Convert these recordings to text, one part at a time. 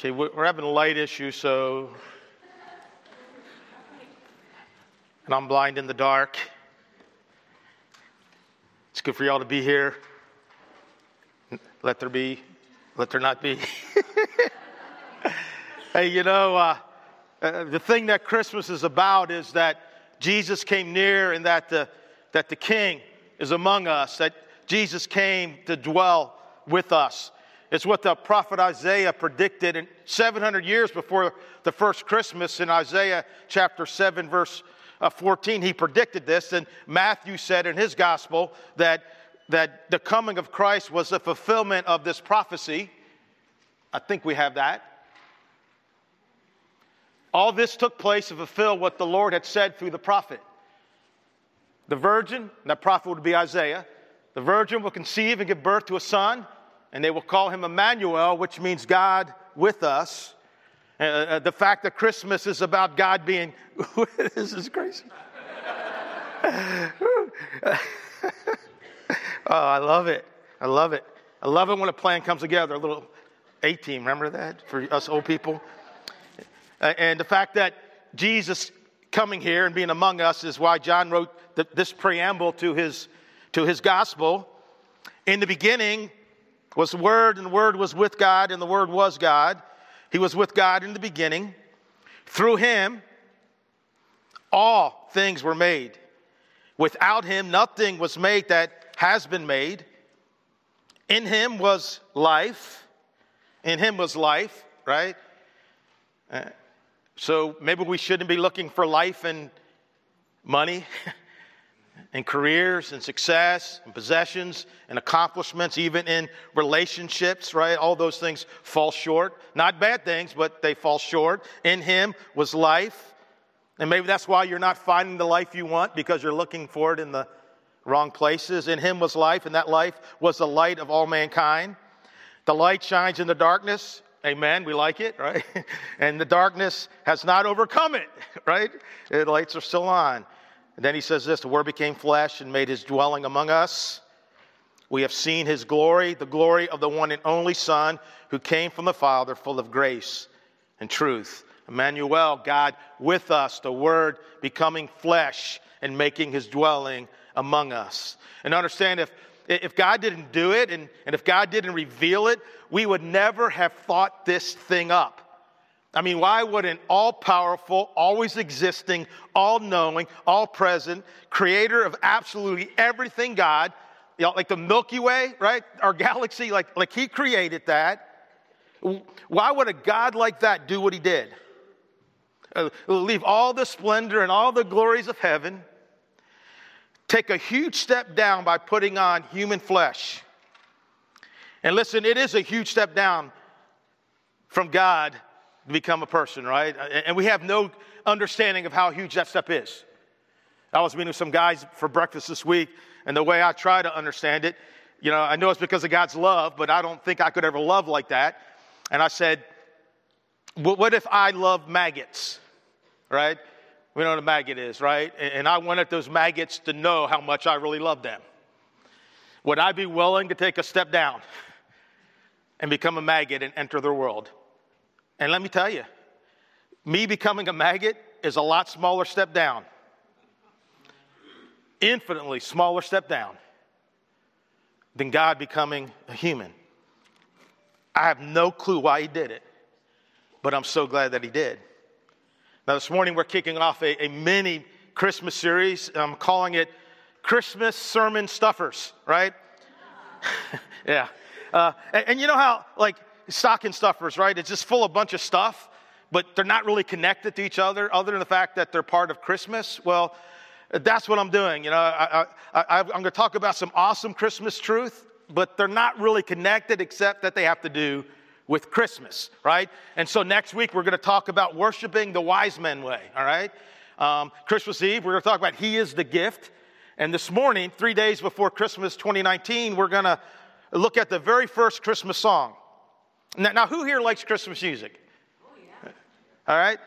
Okay, we're having a light issue, so... And I'm blind in the dark. It's good for y'all to be here. Let there be, let there not be. Hey, you know, the thing that Christmas is about is that Jesus came near and that the King is among us, that Jesus came to dwell with us. It's what the prophet Isaiah predicted in 700 years before the first Christmas in Isaiah chapter 7, verse 14. He predicted this, and Matthew said in his gospel that the coming of Christ was the fulfillment of this prophecy. I think we have that. All this took place to fulfill what the Lord had said through the prophet. The virgin, and that prophet would be Isaiah, the virgin will conceive and give birth to a son, and they will call him Emmanuel, which means God with us. The fact that Christmas is about God being... This is crazy. Oh, I love it. I love it. I love it when a plan comes together. A little A-team, remember that? For us old people. And the fact that Jesus coming here and being among us is why John wrote this preamble to his gospel. In the beginning was the Word, and the Word was with God, and the Word was God. He was with God in the beginning. Through him, all things were made. Without him, nothing was made that has been made. In him was life. In him was life, right? So maybe we shouldn't be looking for life and money and careers and success and possessions and accomplishments, even in relationships, right? All those things fall short. Not bad things, but they fall short. In him was life. And maybe that's why you're not finding the life you want, because you're looking for it in the wrong places. In him was life, and that life was the light of all mankind. The light shines in the darkness. Amen. We like it, right? And the darkness has not overcome it, right? The lights are still on. And then he says this, the Word became flesh and made his dwelling among us. We have seen his glory, the glory of the one and only Son who came from the Father, full of grace and truth. Emmanuel, God with us, the Word becoming flesh and making his dwelling among us. And understand, if God didn't do it and if God didn't reveal it, we would never have thought this thing up. I mean, why would an all-powerful, always existing, all-knowing, all-present, creator of absolutely everything God, you know, like the Milky Way, right? Our galaxy, like he created that. Why would a God like that do what he did? Leave all the splendor and all the glories of heaven, take a huge step down by putting on human flesh. And listen, it is a huge step down from God to become a person, right? And we have no understanding of how huge that step is. I was meeting with some guys for breakfast this week, and the way I try to understand it, you know, I know it's because of God's love, but I don't think I could ever love like that. And I said, well, what if I love maggots, right? We know what a maggot is, right? And I wanted those maggots to know how much I really love them. Would I be willing to take a step down and become a maggot and enter their world? And let me tell you, me becoming a maggot is a lot smaller step down. Infinitely smaller step down than God becoming a human. I have no clue why he did it, but I'm so glad that he did. Now, this morning we're kicking off a mini Christmas series. I'm calling it Christmas Sermon Stuffers, right? Yeah. And you know how, like, stocking stuffers, right? It's just full of a bunch of stuff, but they're not really connected to each other than the fact that they're part of Christmas. Well, that's what I'm doing. You know, I'm going to talk about some awesome Christmas truth, but they're not really connected except that they have to do with Christmas, right? And so next week, we're going to talk about worshiping the wise men way, all right? Christmas Eve, we're going to talk about He is the gift. And this morning, 3 days before Christmas 2019, we're going to look at the very first Christmas song. Now, who here likes Christmas music? Oh, yeah. All right?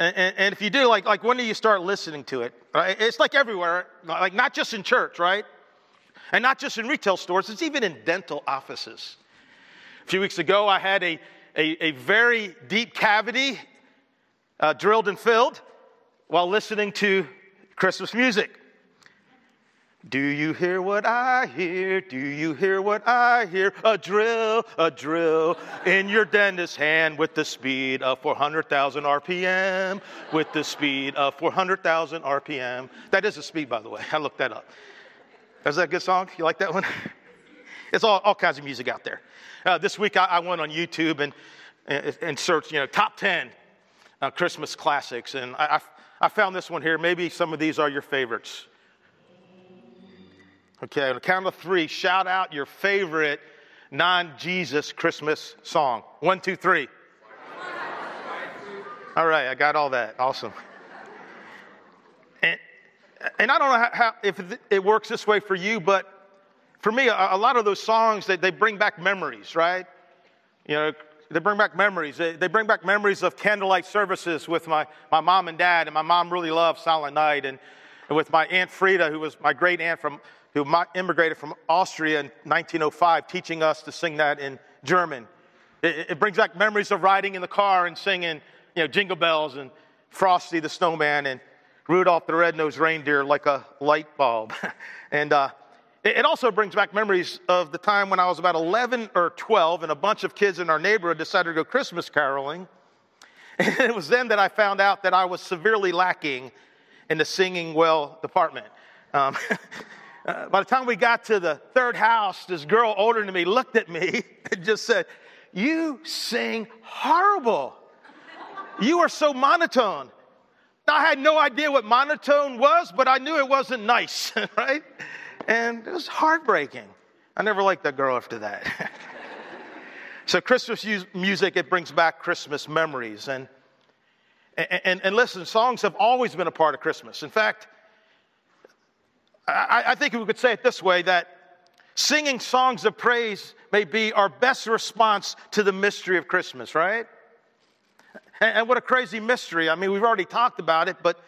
And if you do, like when do you start listening to it? Right? It's like everywhere, like not just in church, right? And not just in retail stores, it's even in dental offices. A few weeks ago, I had a, a very deep cavity drilled and filled while listening to Christmas music. Do you hear what I hear? Do you hear what I hear? A drill in your dentist's hand with the speed of 400,000 RPM, with the speed of 400,000 RPM. That is the speed, by the way. I looked that up. Is that a good song? You like that one? It's all kinds of music out there. This week I went on YouTube and searched, top 10 Christmas classics. And I found this one here. Maybe some of these are your favorites. Okay, on the count of three, shout out your favorite non-Jesus Christmas song. 1, 2, 3. All right, I got all that. Awesome. And I don't know if it works this way for you, but for me, a lot of those songs, they bring back memories, right? They bring back memories. They bring back memories of candlelight services with my mom and dad, and my mom really loved Silent Night, and with my Aunt Frida, who was my great aunt who immigrated from Austria in 1905, teaching us to sing that in German. It brings back memories of riding in the car and singing, Jingle Bells and Frosty the Snowman and Rudolph the Red-Nosed Reindeer like a light bulb. And it also brings back memories of the time when I was about 11 or 12 and a bunch of kids in our neighborhood decided to go Christmas caroling. And it was then that I found out that I was severely lacking in the singing well department. By the time we got to the third house, this girl older than me looked at me and just said, "You sing horrible. You are so monotone." Now, I had no idea what monotone was, but I knew it wasn't nice, right? And it was heartbreaking. I never liked that girl after that. So Christmas music, it brings back Christmas memories. And listen, songs have always been a part of Christmas. In fact, I think we could say it this way, that singing songs of praise may be our best response to the mystery of Christmas, right? And what a crazy mystery. I mean, we've already talked about it, but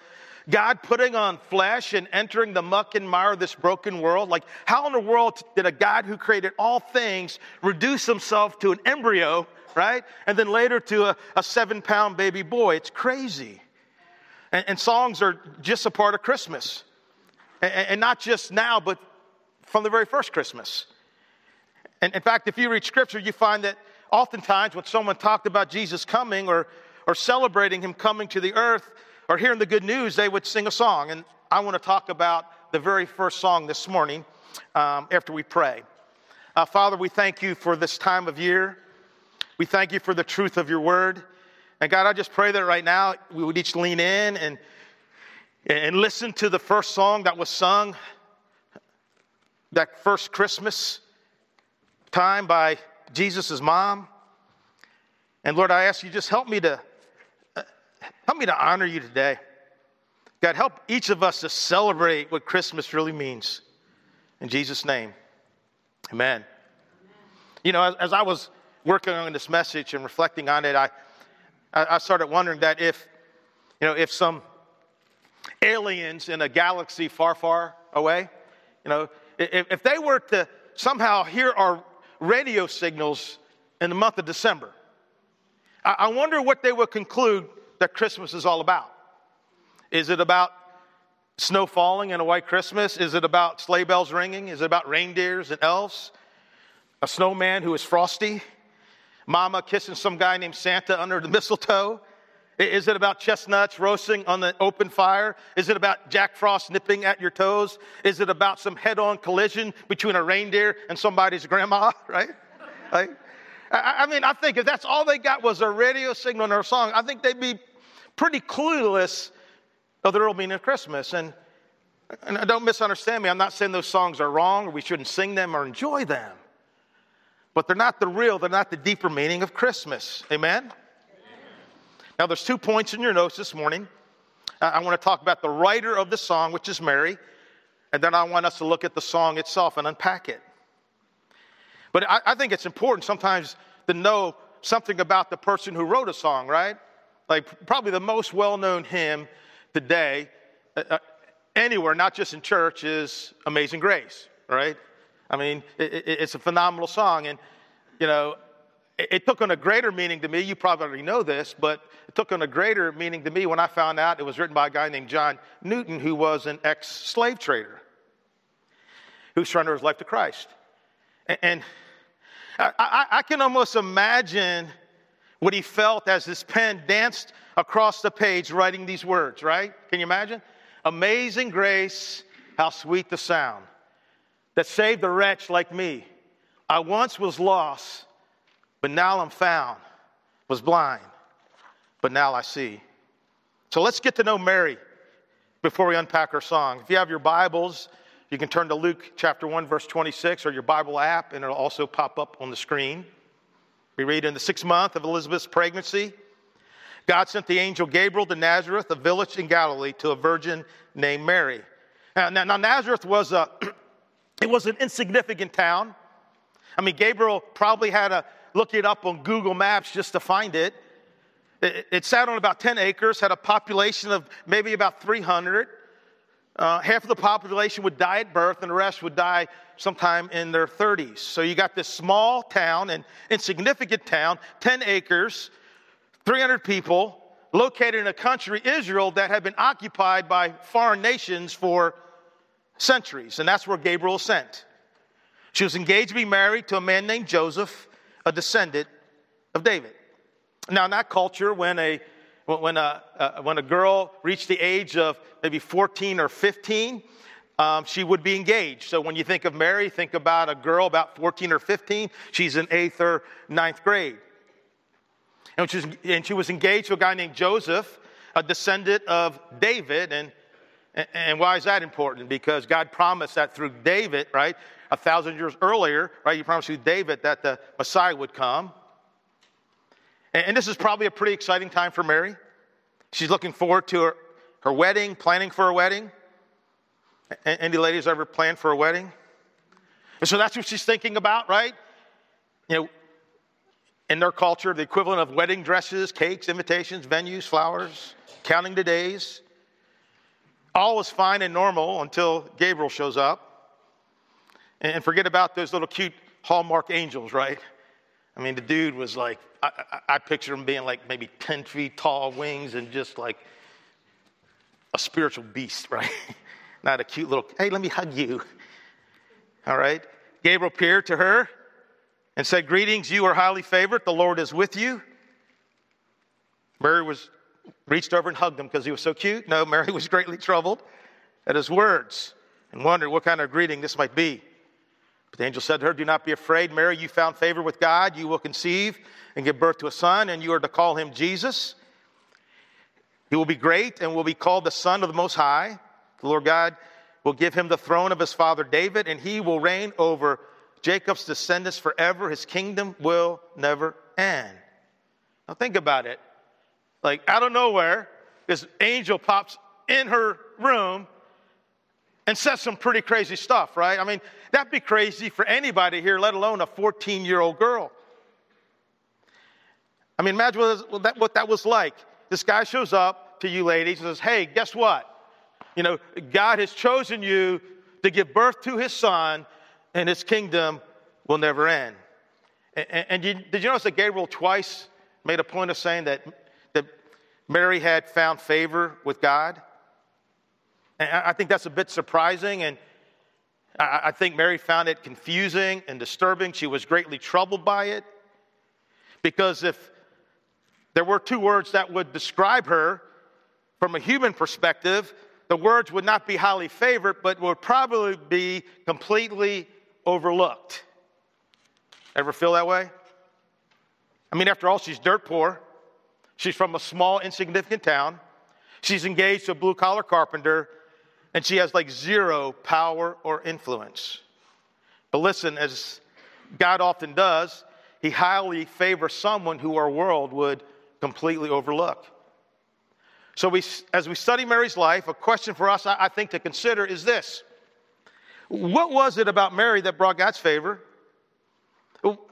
God putting on flesh and entering the muck and mire of this broken world. Like, how in the world did a God who created all things reduce himself to an embryo, right? And then later to a 7-pound baby boy. It's crazy. And songs are just a part of Christmas. And not just now, but from the very first Christmas. And in fact, if you read Scripture, you find that oftentimes when someone talked about Jesus coming or celebrating him coming to the earth or hearing the good news, they would sing a song. And I want to talk about the very first song this morning after we pray. Father, we thank you for this time of year. We thank you for the truth of your word. And God, I just pray that right now we would each lean in and listen to the first song that was sung that first Christmas time by Jesus' mom. And Lord, I ask you, just help me to honor you today. God, help each of us to celebrate what Christmas really means. In Jesus' name, amen. As I was working on this message and reflecting on it, I started wondering that if some aliens in a galaxy far, far away, if they were to somehow hear our radio signals in the month of December, I wonder what they would conclude that Christmas is all about. Is it about snow falling and a white Christmas? Is it about sleigh bells ringing? Is it about reindeers and elves? A snowman who is frosty? Mama kissing some guy named Santa under the mistletoe? Is it about chestnuts roasting on the open fire? Is it about Jack Frost nipping at your toes? Is it about some head-on collision between a reindeer and somebody's grandma, right? Like, I mean, I think if that's all they got was a radio signal and a song, I think they'd be pretty clueless of the real meaning of Christmas. And don't misunderstand me. I'm not saying those songs are wrong or we shouldn't sing them or enjoy them. But they're not the deeper meaning of Christmas. Amen? Now, there's 2 points in your notes this morning. I want to talk about the writer of the song, which is Mary, and then I want us to look at the song itself and unpack it. But I think it's important sometimes to know something about the person who wrote a song, right? Like, probably the most well-known hymn today, anywhere, not just in church, is Amazing Grace, right? I mean, it's a phenomenal song, and, It took on a greater meaning to me. You probably already know this, but it took on a greater meaning to me when I found out it was written by a guy named John Newton, who was an ex-slave trader who surrendered his life to Christ. And I can almost imagine what he felt as his pen danced across the page writing these words, right? Can you imagine? Amazing grace, how sweet the sound that saved a wretch like me. I once was lost, but now I'm found, was blind, but now I see. So let's get to know Mary before we unpack her song. If you have your Bibles, you can turn to Luke chapter 1, verse 26, or your Bible app, and it'll also pop up on the screen. We read, in the 6th month of Elizabeth's pregnancy, God sent the angel Gabriel to Nazareth, a village in Galilee, to a virgin named Mary. Now Nazareth was it was an insignificant town. I mean, Gabriel probably had to look it up on Google Maps just to find it. It sat on about 10 acres, had a population of maybe about 300. Half of the population would die at birth, and the rest would die sometime in their 30s. So you got this small town, an insignificant town, 10 acres, 300 people, located in a country, Israel, that had been occupied by foreign nations for centuries. And that's where Gabriel was sent. She was engaged to be married to a man named Joseph, a descendant of David. Now, in that culture, when a girl reached the age of maybe 14 or 15, she would be engaged. So when you think of Mary, think about a girl about 14 or 15. She's in 8th or 9th grade. And she was engaged to a guy named Joseph, a descendant of David. And why is that important? Because God promised that through David, right, 1,000 years earlier, right, he promised through David that the Messiah would come. And this is probably a pretty exciting time for Mary. She's looking forward to her wedding, planning for her wedding. Any ladies ever planned for a wedding? And so that's what she's thinking about, right? You know, in their culture, the equivalent of wedding dresses, cakes, invitations, venues, flowers, counting the days. All was fine and normal until Gabriel shows up. And forget about those little cute Hallmark angels, right? I mean, the dude was like, I picture him being like maybe 10 feet tall, wings, and just like a spiritual beast, right? Not a cute little, hey, let me hug you. All right. Gabriel appeared to her and said, greetings, you are highly favored. The Lord is with you. Mary reached over and hugged him because he was so cute. No, Mary was greatly troubled at his words and wondered what kind of greeting this might be. But the angel said to her, do not be afraid, Mary, you found favor with God. You will conceive and give birth to a son, and you are to call him Jesus. He will be great and will be called the Son of the Most High. The Lord God will give him the throne of his father David, and he will reign over Jacob's descendants forever. His kingdom will never end. Now think about it. Like, out of nowhere, this angel pops in her room and says some pretty crazy stuff, right? I mean, that'd be crazy for anybody here, let alone a 14-year-old girl. I mean, imagine what that was like. This guy shows up to you ladies and says, hey, guess what? You know, God has chosen you to give birth to his son, and his kingdom will never end. Did you notice that Gabriel twice made a point of saying that Mary had found favor with God? And I think that's a bit surprising, and I think Mary found it confusing and disturbing. She was greatly troubled by it, because if there were two words that would describe her from a human perspective, the words would not be highly favored, but would probably be completely overlooked. Ever feel that way? I mean, after all, she's dirt poor. She's from a small, insignificant town. She's engaged to a blue-collar carpenter. And she has like zero power or influence. But listen, as God often does, he highly favors someone who our world would completely overlook. So as we study Mary's life, a question for us, I think, to consider is this. What was it about Mary that brought God's favor?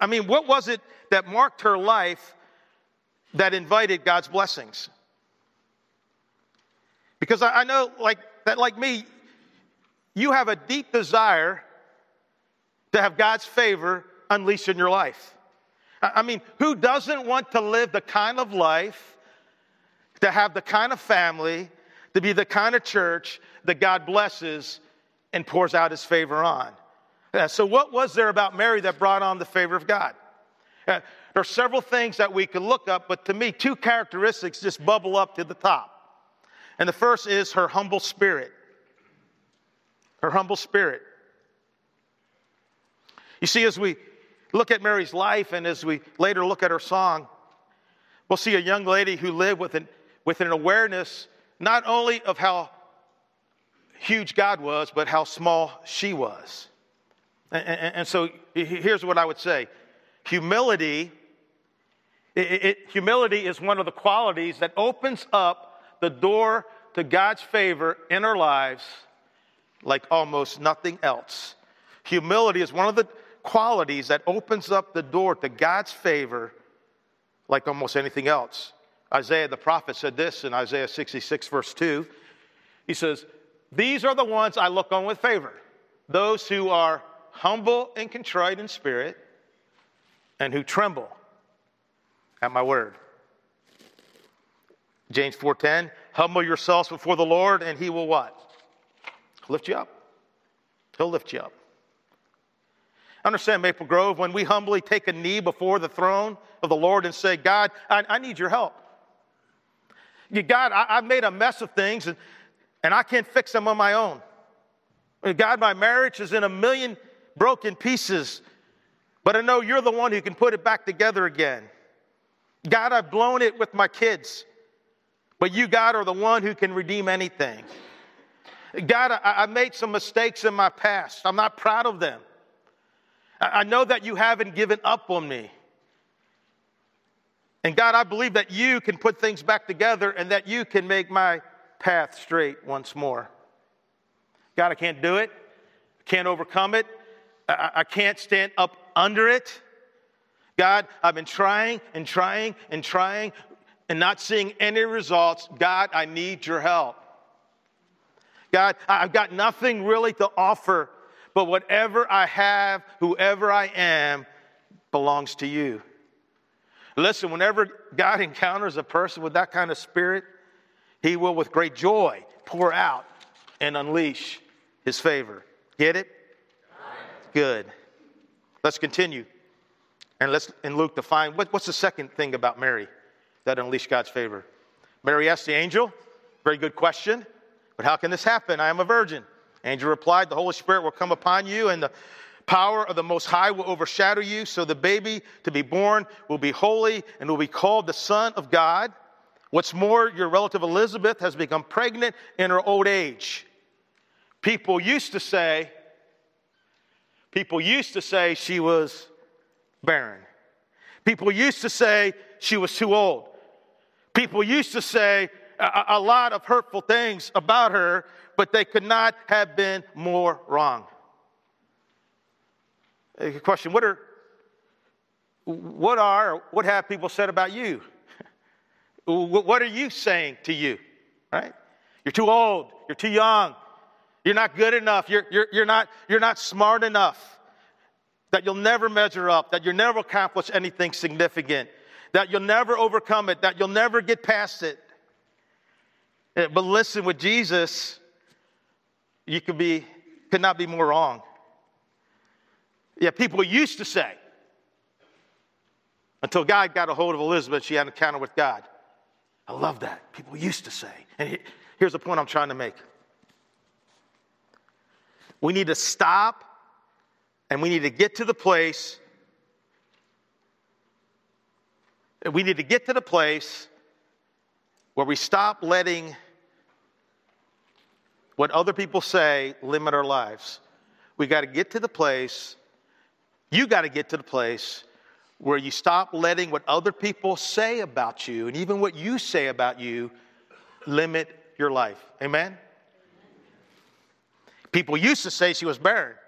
I mean, what was it that marked her life that invited God's blessings? Because I know, like me, you have a deep desire to have God's favor unleashed in your life. I mean, who doesn't want to live the kind of life, to have the kind of family, to be the kind of church that God blesses and pours out his favor on? So what was there about Mary that brought on the favor of God? There are several things that we could look up, but to me, two characteristics just bubble up to the top. And the first is her humble spirit. Her humble spirit. You see, as we look at Mary's life and as we later look at her song, we'll see a young lady who lived with an awareness not only of how huge God was, but how small she was. And so here's what I would say. Humility is one of the qualities that opens up the door to God's favor in our lives like almost nothing else. Humility is one of the qualities that opens up the door to God's favor like almost anything else. Isaiah the prophet said this in Isaiah 66, verse 2. He says, "These are the ones I look on with favor, those who are humble and contrite in spirit, and who tremble at my word." James 4:10, "Humble yourselves before the Lord, and he will" what? Lift you up. He'll lift you up. Understand, Maple Grove, when we humbly take a knee before the throne of the Lord and say, "God, I need your help. God, I've made a mess of things, and I can't fix them on my own. God, my marriage is in a million broken pieces, but I know you're the one who can put it back together again. God, I've blown it with my kids, but you, God, are the one who can redeem anything. God, I made some mistakes in my past. I'm not proud of them. I know that you haven't given up on me. And God, I believe that you can put things back together and that you can make my path straight once more. God, I can't do it. I can't overcome it. I can't stand up under it. God, I've been trying and not seeing any results. God, I need your help. God, I've got nothing really to offer, but whatever I have, whoever I am, belongs to you." Listen, whenever God encounters a person with that kind of spirit, he will with great joy pour out and unleash his favor. Get it? Good. Let's continue. And let's in Luke define what's the second thing about Mary that unleashed God's favor. Mary asked the angel, very good question, "But how can this happen? I am a virgin." Angel replied, "The Holy Spirit will come upon you, and the power of the Most High will overshadow you. So the baby to be born will be holy and will be called the Son of God. What's more, your relative Elizabeth has become pregnant in her old age." People used to say she was barren. People used to say she was too old. People used to say a lot of hurtful things about her, but they could not have been more wrong. The question, what have people said about you? What are you saying to you, right? You're too old. You're too young. You're not good enough. You're not smart enough. That you'll never measure up. That you'll never accomplish anything significant. That you'll never overcome it. That you'll never get past it. But listen, with Jesus, you could not be more wrong. Yeah, people used to say, until God got a hold of Elizabeth, she had an encounter with God. I love that. People used to say. And here's the point I'm trying to make. We need to stop, and we need to get to the place where we stop letting what other people say limit our lives. You got to get to the place where you stop letting what other people say about you and even what you say about you limit your life. Amen? People used to say she was barren,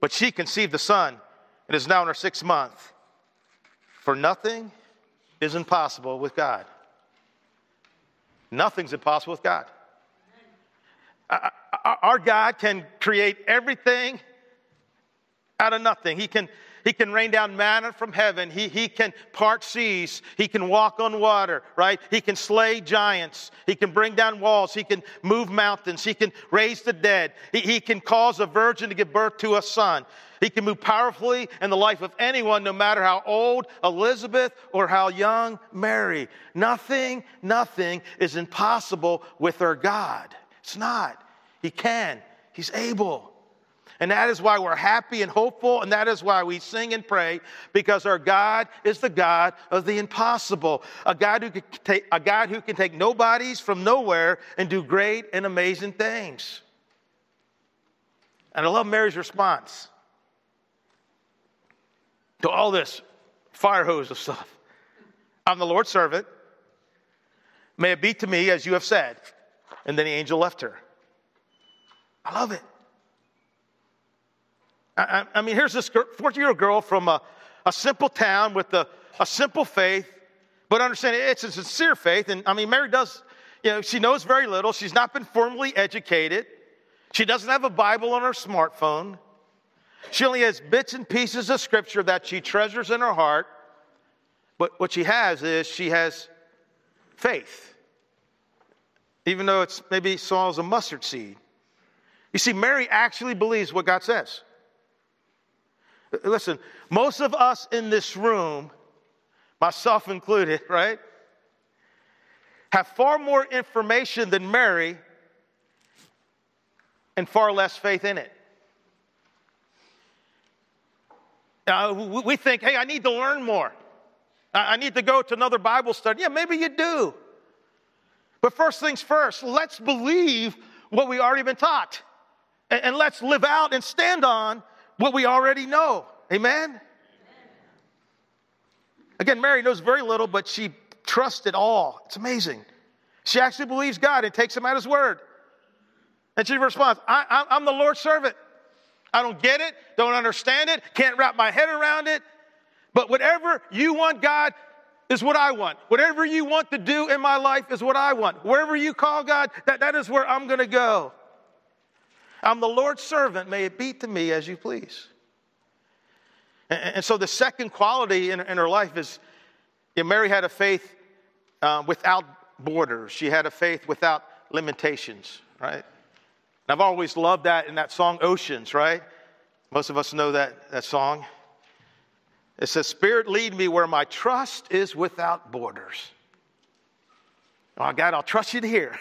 but she conceived a son and is now in her 6th month. For nothing is impossible with God. Nothing's impossible with God. Our God can create everything out of nothing. He can He can rain down manna from heaven. He can part seas. He can walk on water, right? He can slay giants. He can bring down walls. He can move mountains. He can raise the dead. He can cause a virgin to give birth to a son. He can move powerfully in the life of anyone, no matter how old Elizabeth or how young Mary. Nothing is impossible with our God. It's not. He can. He's able. And that is why we're happy and hopeful, and that is why we sing and pray, because our God is the God of the impossible, a God who can take nobodies from nowhere and do great and amazing things. And I love Mary's response to all this fire hose of stuff. I'm the Lord's servant. May it be to me as you have said. And then the angel left her. I love it. I mean, here's this 14-year-old girl from a simple town with a simple faith, but understand it's a sincere faith. And I mean, Mary does, you know, she knows very little. She's not been formally educated. She doesn't have a Bible on her smartphone. She only has bits and pieces of scripture that she treasures in her heart. But what she has is she has faith, even though it's maybe small as a mustard seed. You see, Mary actually believes what God says. Listen, most of us in this room, myself included, right, have far more information than Mary and far less faith in it. We think, hey, I need to learn more. I need to go to another Bible study. Yeah, maybe you do. But first things first, let's believe what we've already been taught. And let's live out and stand on what we already know. Amen? Again, Mary knows very little, but she trusts it all. It's amazing. She actually believes God and takes him at his word. And she responds, I'm the Lord's servant. I don't get it, don't understand it, can't wrap my head around it. But whatever you want, God, is what I want. Whatever you want to do in my life is what I want. Wherever you call God, that is where I'm going to go. I'm the Lord's servant. May it be to me as you please. And so the second quality in her life is, you know, Mary had a faith without borders. She had a faith without limitations, right? And I've always loved that in that song, Oceans, right? Most of us know that song. It says, Spirit, lead me where my trust is without borders. Oh, God, I'll trust you to hear.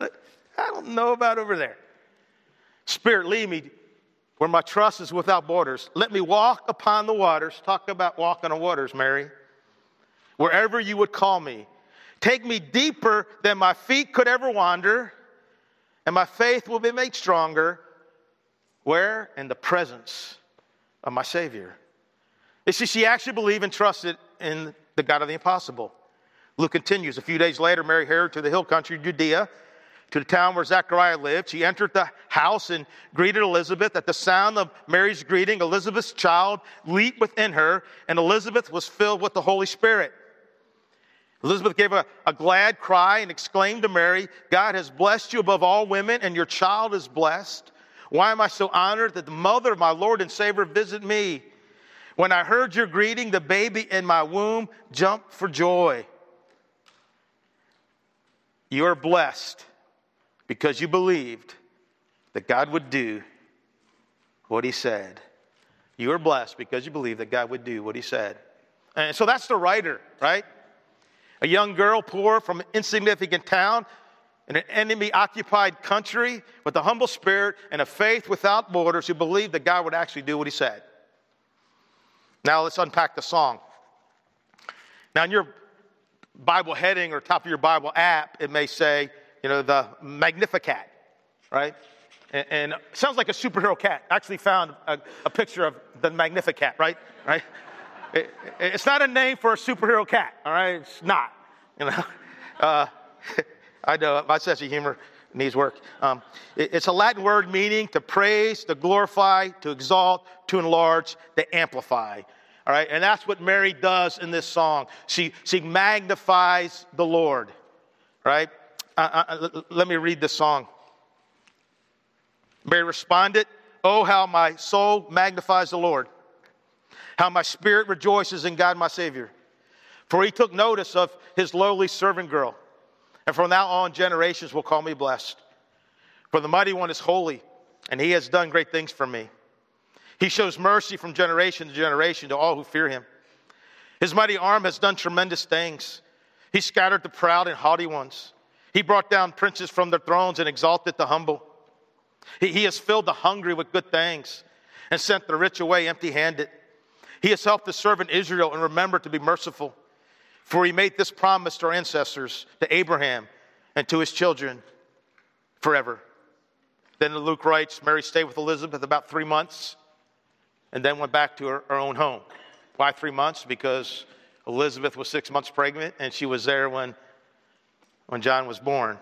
I don't know about over there. Spirit, lead me where my trust is without borders. Let me walk upon the waters. Talk about walking on waters, Mary. Wherever you would call me. Take me deeper than my feet could ever wander, and my faith will be made stronger. Where? In the presence of my Savior. You see, she actually believed and trusted in the God of the impossible. Luke continues. A few days later, Mary hurried to the hill country of Judea, to the town where Zechariah lived. She entered the house and greeted Elizabeth. At the sound of Mary's greeting, Elizabeth's child leaped within her, and Elizabeth was filled with the Holy Spirit. Elizabeth gave a glad cry and exclaimed to Mary, God has blessed you above all women, and your child is blessed. Why am I so honored that the mother of my Lord and Savior visit me? When I heard your greeting, the baby in my womb jumped for joy. You are blessed, because you believed that God would do what he said. You are blessed because you believed that God would do what he said. And so that's the writer, right? A young girl, poor from an insignificant town in an enemy-occupied country, with a humble spirit and a faith without borders, who believed that God would actually do what he said. Now let's unpack the song. Now in your Bible heading or top of your Bible app, it may say, you know, the Magnificat, right? And it sounds like a superhero cat. I actually found a picture of the Magnificat, right? It's not a name for a superhero cat, all right? It's not, you know. I know, my sense of humor needs work. It's a Latin word meaning to praise, to glorify, to exalt, to enlarge, to amplify, all right? And that's what Mary does in this song. She magnifies the Lord, right? Let me read this song. Mary responded, oh, how my soul magnifies the Lord. how my spirit rejoices in God my Savior. For he took notice of his lowly servant girl. And from now on, generations will call me blessed. For the Mighty One is holy, and he has done great things for me. He shows mercy from generation to generation to all who fear him. His mighty arm has done tremendous things. He scattered the proud and haughty ones. He brought down princes from their thrones and exalted the humble. He has filled the hungry with good things and sent the rich away empty-handed. He has helped his servant Israel and remembered to be merciful. For he made this promise to our ancestors, to Abraham and to his children forever. Then Luke writes, Mary stayed with Elizabeth about 3 months and then went back to her own home. Why 3 months? Because Elizabeth was 6 months pregnant and she was there when John was born.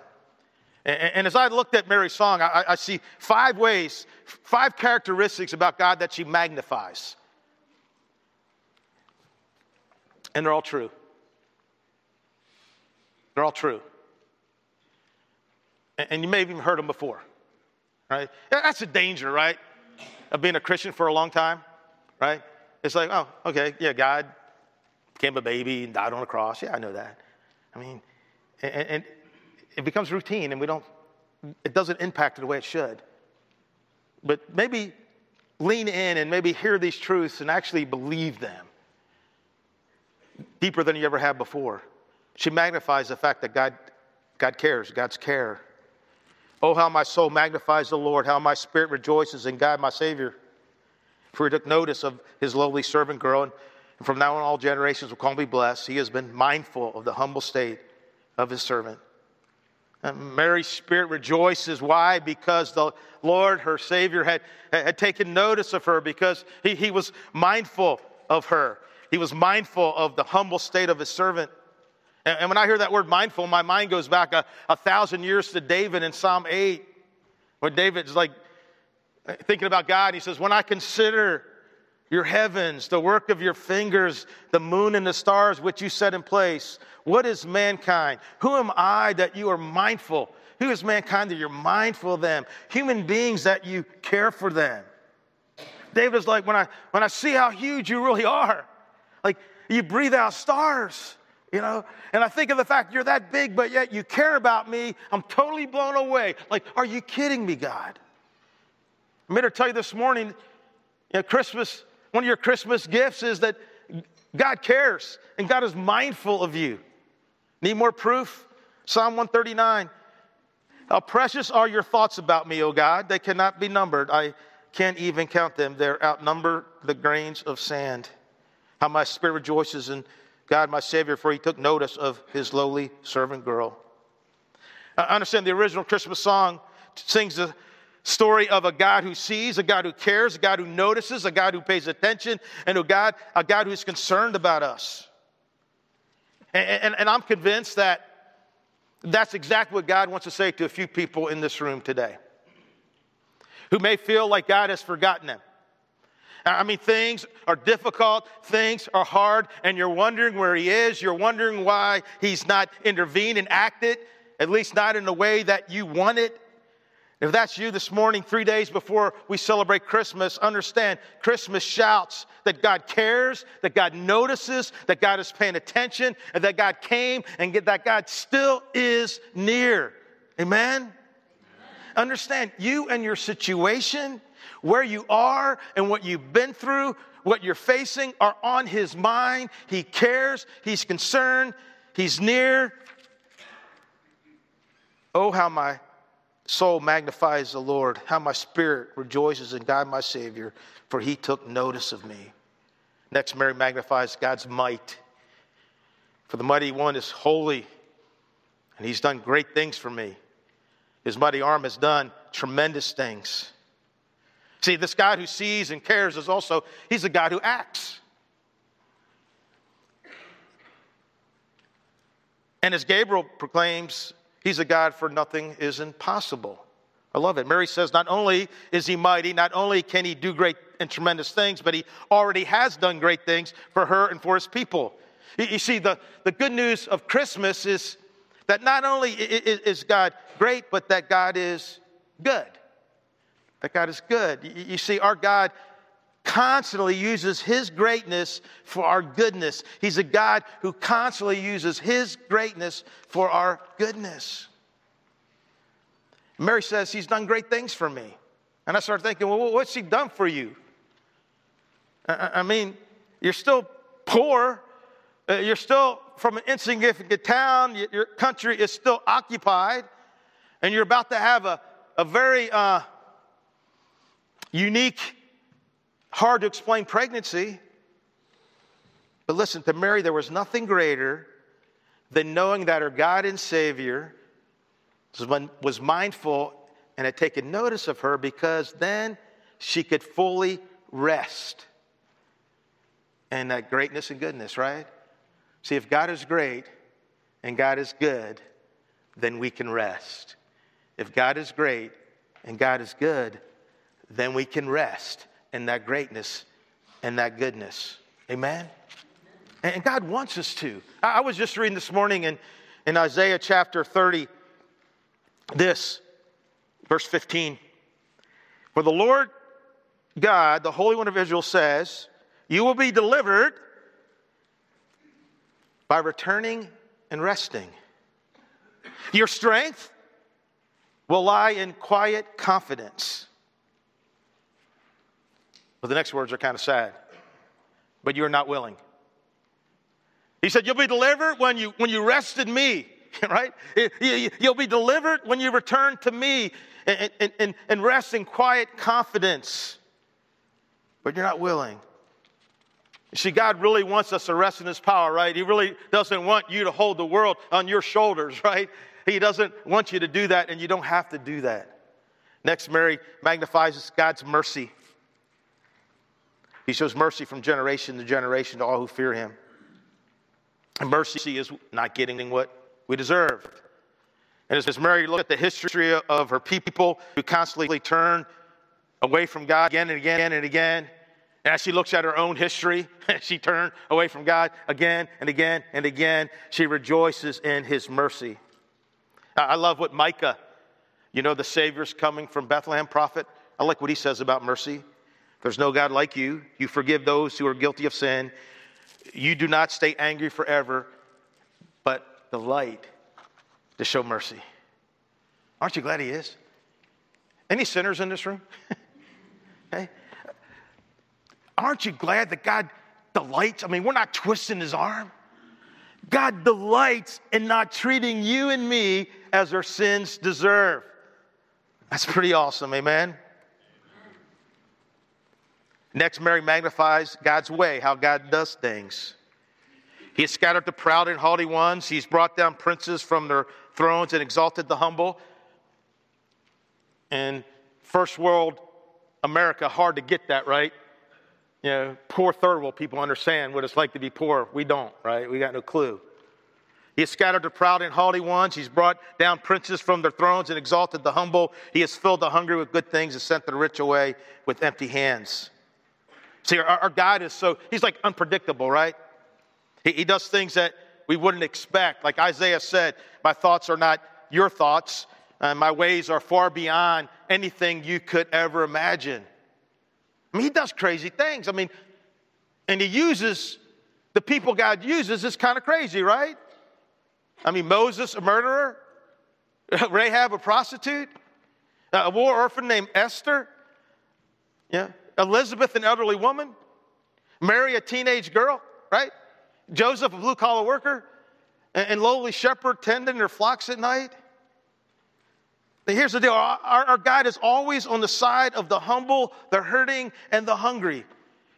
And as I looked at Mary's song, I see 5 ways, 5 characteristics about God that she magnifies. And they're all true. They're all true. And you may have even heard them before, right? That's the danger, right, of being a Christian for a long time, right? It's like, oh, okay, yeah, God became a baby and died on a cross. Yeah, I know that. I mean, and it becomes routine, and it doesn't impact it the way it should. But maybe lean in and maybe hear these truths and actually believe them deeper than you ever have before. She magnifies the fact that God cares, God's care. Oh, how my soul magnifies the Lord, how my spirit rejoices in God, my Savior. For he took notice of his lowly servant girl, and from now on all generations will call me blessed. He has been mindful of the humble state of his servant. And Mary's spirit rejoices. Why? Because the Lord, her Savior, had taken notice of her, because he was mindful of her. He was mindful of the humble state of his servant. And when I hear that word mindful, my mind goes back 1,000 years to David in Psalm 8, where David's like thinking about God. He says, when I consider your heavens, the work of your fingers, the moon and the stars which you set in place, what is mankind? Who am I that you are mindful? Who is mankind that you're mindful of them? Human beings that you care for them. David's like, when I see how huge you really are, like you breathe out stars. You know, and I think of the fact you're that big, but yet you care about me. I'm totally blown away. Like, are you kidding me, God? I'm here to tell you this morning, you know, Christmas, one of your Christmas gifts is that God cares and God is mindful of you. Need more proof? Psalm 139. How precious are your thoughts about me, O God. They cannot be numbered. I can't even count them. They're outnumbered the grains of sand. How my spirit rejoices in God, my Savior, for he took notice of his lowly servant girl. I understand the original Christmas song sings the story of a God who sees, a God who cares, a God who notices, a God who pays attention, and a God who is concerned about us. And I'm convinced that that's exactly what God wants to say to a few people in this room today who may feel like God has forgotten them. I mean, things are difficult, things are hard, and you're wondering where he is. You're wondering why he's not intervened and acted, at least not in the way that you want it. If that's you this morning, 3 days before we celebrate Christmas, understand Christmas shouts that God cares, that God notices, that God is paying attention, and that God came, and that God still is near. Amen? Amen. Understand, you and your situation, where you are and what you've been through, what you're facing are on his mind. He cares. He's concerned. He's near. Oh, how my soul magnifies the Lord. How my spirit rejoices in God, my Savior, for he took notice of me. Next, Mary magnifies God's might. For the Mighty One is holy, and he's done great things for me. His mighty arm has done tremendous things. See, this God who sees and cares is also, he's a God who acts. And as Gabriel proclaims, he's a God for nothing is impossible. I love it. Mary says not only is he mighty, not only can he do great and tremendous things, but he already has done great things for her and for his people. You see, the good news of Christmas is that not only is God great, but that God is good. That God is good. You see, our God constantly uses his greatness for our goodness. He's a God who constantly uses his greatness for our goodness. Mary says, he's done great things for me. And I start thinking, well, what's he done for you? I mean, you're still poor. You're still from an insignificant town. Your country is still occupied. And you're about to have a very unique, hard-to-explain pregnancy. But listen, to Mary, there was nothing greater than knowing that her God and Savior was mindful and had taken notice of her, because then she could fully rest in that greatness and goodness, right? See, if God is great and God is good, then we can rest. If God is great and God is good, then we can rest in that greatness and that goodness. Amen? And God wants us to. I was just reading this morning in Isaiah chapter 30, this, verse 15. For the Lord God, the Holy One of Israel, says, you will be delivered by returning and resting. Your strength will lie in quiet confidence. But the next words are kind of sad. But you're not willing. He said, you'll be delivered when you rest in me, right? You'll be delivered when you return to me and rest in quiet confidence. But you're not willing. You see, God really wants us to rest in his power, right? He really doesn't want you to hold the world on your shoulders, right? He doesn't want you to do that, and you don't have to do that. Next, Mary magnifies God's mercy. He shows mercy from generation to generation to all who fear him. And mercy is not getting what we deserve. And as Mary looked at the history of her people who constantly turn away from God again and again and again, and as she looks at her own history, she turned away from God again and again and again, she rejoices in his mercy. I love what Micah, you know, the Savior's coming from Bethlehem prophet, I like what he says about mercy. There's no God like you. You forgive those who are guilty of sin. You do not stay angry forever, but delight to show mercy. Aren't you glad he is? Any sinners in this room? Hey, aren't you glad that God delights? I mean, we're not twisting his arm. God delights in not treating you and me as our sins deserve. That's pretty awesome, amen? Next, Mary magnifies God's way, how God does things. He has scattered the proud and haughty ones. He's brought down princes from their thrones and exalted the humble. And first world America, hard to get that, right? You know, poor third world people understand what it's like to be poor. We don't, right? We got no clue. He has scattered the proud and haughty ones. He's brought down princes from their thrones and exalted the humble. He has filled the hungry with good things and sent the rich away with empty hands. See, our God is so, he's like unpredictable, right? He does things that we wouldn't expect. Like Isaiah said, my thoughts are not your thoughts. My ways are far beyond anything you could ever imagine. I mean, he does crazy things. I mean, and he uses, the people God uses is kind of crazy, right? I mean, Moses, a murderer. Rahab, a prostitute. A war orphan named Esther. Yeah. Elizabeth, an elderly woman. Mary, a teenage girl, right? Joseph, a blue-collar worker. And lowly shepherd tending their flocks at night. But here's the deal. Our God is always on the side of the humble, the hurting, and the hungry.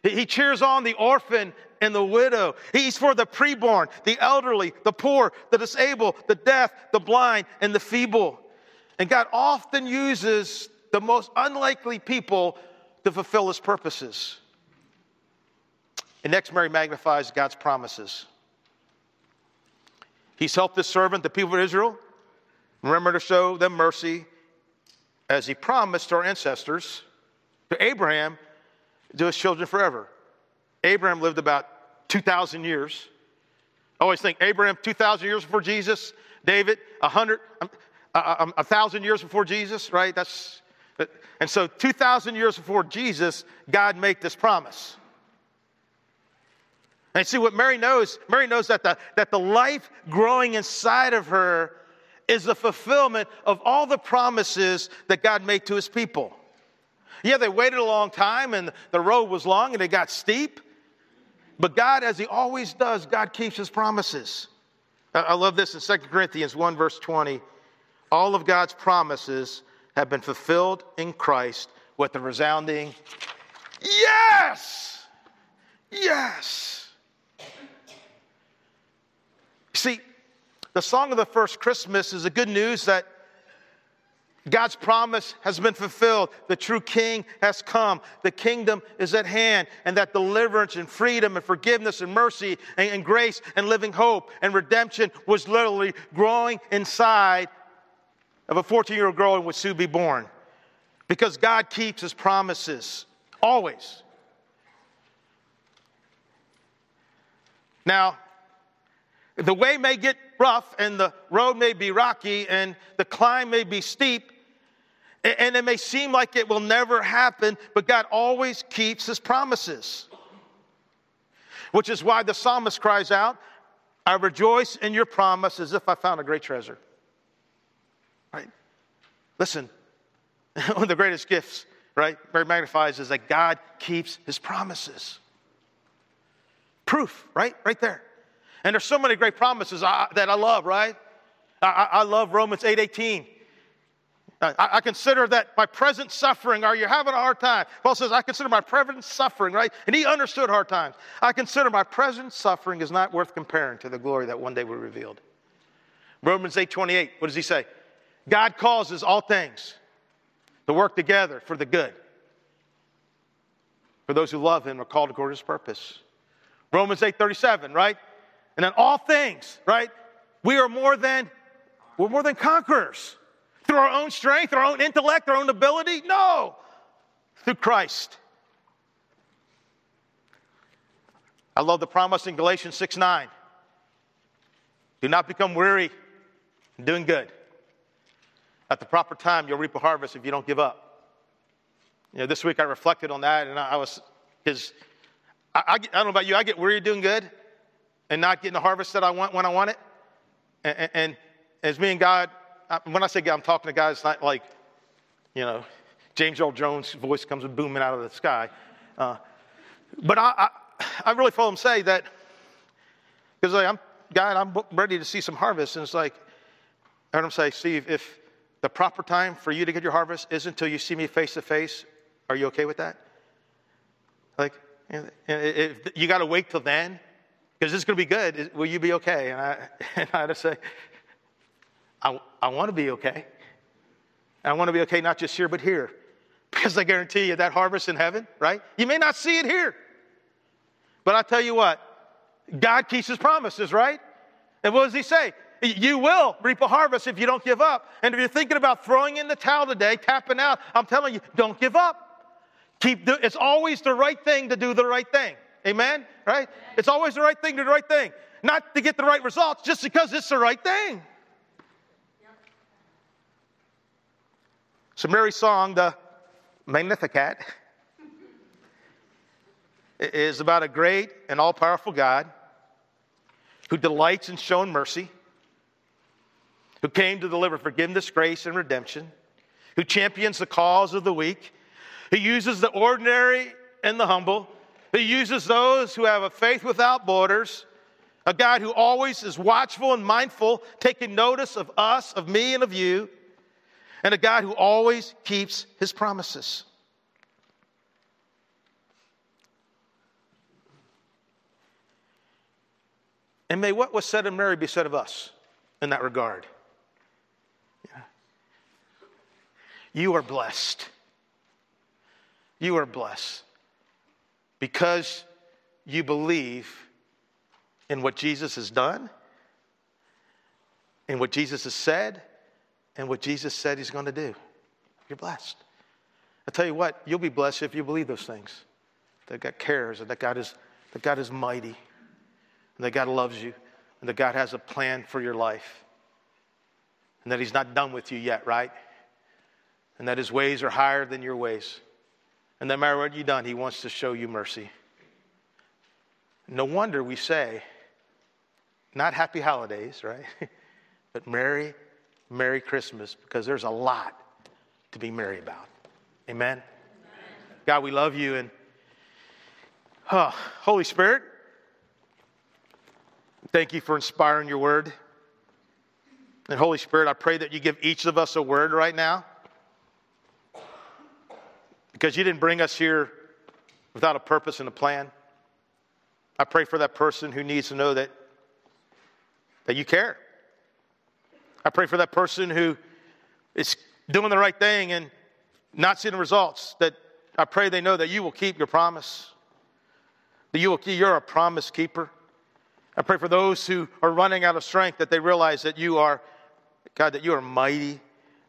He cheers on the orphan and the widow. He's for the preborn, the elderly, the poor, the disabled, the deaf, the blind, and the feeble. And God often uses the most unlikely people to fulfill his purposes. And next, Mary magnifies God's promises. He's helped his servant, the people of Israel. Remember to show them mercy as he promised to our ancestors, to Abraham, to his children forever. Abraham lived about 2,000 years. I always think Abraham, 2,000 years before Jesus. David, 1,000 years before Jesus, right? That's And so 2,000 years before Jesus, God made this promise. And see what Mary knows that the life growing inside of her is the fulfillment of all the promises that God made to his people. Yeah, they waited a long time and the road was long and it got steep. But God, as he always does, God keeps his promises. I love this in 2 Corinthians 1 verse 20. All of God's promises have been fulfilled in Christ with the resounding yes! Yes! See, the song of the first Christmas is the good news that God's promise has been fulfilled. The true king has come. The kingdom is at hand. And that deliverance and freedom and forgiveness and mercy and grace and living hope and redemption was literally growing inside of a 14-year-old girl and would soon be born. Because God keeps his promises. Always. Now, the way may get rough, and the road may be rocky, and the climb may be steep, and it may seem like it will never happen, but God always keeps his promises. Which is why the psalmist cries out, I rejoice in your promise as if I found a great treasure. Right? Listen, one of the greatest gifts, right, Mary magnifies is that God keeps his promises. Proof, right? Right there. And there's so many great promises that I love, right? I love Romans 8:18. I consider that my present suffering, are you having a hard time? Paul says, I consider my present suffering, right? And he understood hard times. I consider my present suffering is not worth comparing to the glory that one day will be revealed. Romans 8:28, what does he say? God causes all things to work together for the good. For those who love him are called according to his purpose. Romans 8:37, right? And in all things, right? We're more than conquerors. Through our own strength, our own intellect, our own ability? No. Through Christ. I love the promise in Galatians 6:9. Do not become weary in doing good. At the proper time, you'll reap a harvest if you don't give up. You know, this week I reflected on that, and I don't know about you, I get weary doing good and not getting the harvest that I want when I want it. And as me and God, when I say God, I'm talking to God, it's not like, you know, James Earl Jones' voice comes booming out of the sky. But I really feel him say that, because like, God, I'm ready to see some harvest. And it's like, I heard him say, Steve, if the proper time for you to get your harvest isn't until you see me face to face, are you okay with that? Like, if you got to wait till then, because it's going to be good. Will you be okay? And I had to say, I want to be okay. I want to be okay not just here, but here. Because I guarantee you that harvest in heaven, right? You may not see it here. But I tell you what, God keeps his promises, right? And what does he say? You will reap a harvest if you don't give up. And if you're thinking about throwing in the towel today, tapping out, I'm telling you, don't give up. It's always the right thing to do the right thing. Amen? Right? It's always the right thing to do the right thing. Not to get the right results, just because it's the right thing. Yeah. So Mary's song, the Magnificat, is about a great and all-powerful God who delights in showing mercy, who came to deliver forgiveness, grace, and redemption, who champions the cause of the weak, who uses the ordinary and the humble. He uses those who have a faith without borders. A God who always is watchful and mindful, taking notice of us, of me, and of you. And a God who always keeps his promises. And may what was said of Mary be said of us in that regard. Yeah. You are blessed. You are blessed because you believe in what Jesus has done, in what Jesus has said, and what Jesus said he's going to do. You're blessed. I'll tell you what, you'll be blessed if you believe those things. That God cares, and that God is mighty, and that God loves you, and that God has a plan for your life, and that he's not done with you yet, right? and that his ways are higher than your ways. And no matter what you've done, he wants to show you mercy. No wonder we say, not happy holidays, right? But Merry, Merry Christmas, because there's a lot to be merry about. Amen? Amen. God, we love you. And Holy Spirit, thank you for inspiring your word. And Holy Spirit, I pray that you give each of us a word right now. Because you didn't bring us here without a purpose and a plan. I pray for that person who needs to know that you care. I pray for that person who is doing the right thing and not seeing the results, that I pray they know that you will keep your promise, that you're a promise keeper. I pray for those who are running out of strength, that they realize that you are, God, that you are mighty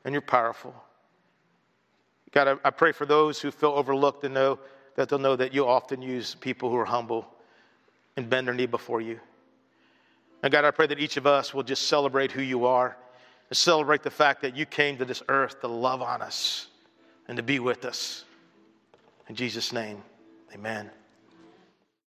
and you're powerful. God, I pray for those who feel overlooked and know that they'll know that you often use people who are humble and bend their knee before you. And God, I pray that each of us will just celebrate who you are and celebrate the fact that you came to this earth to love on us and to be with us. In Jesus' name, amen.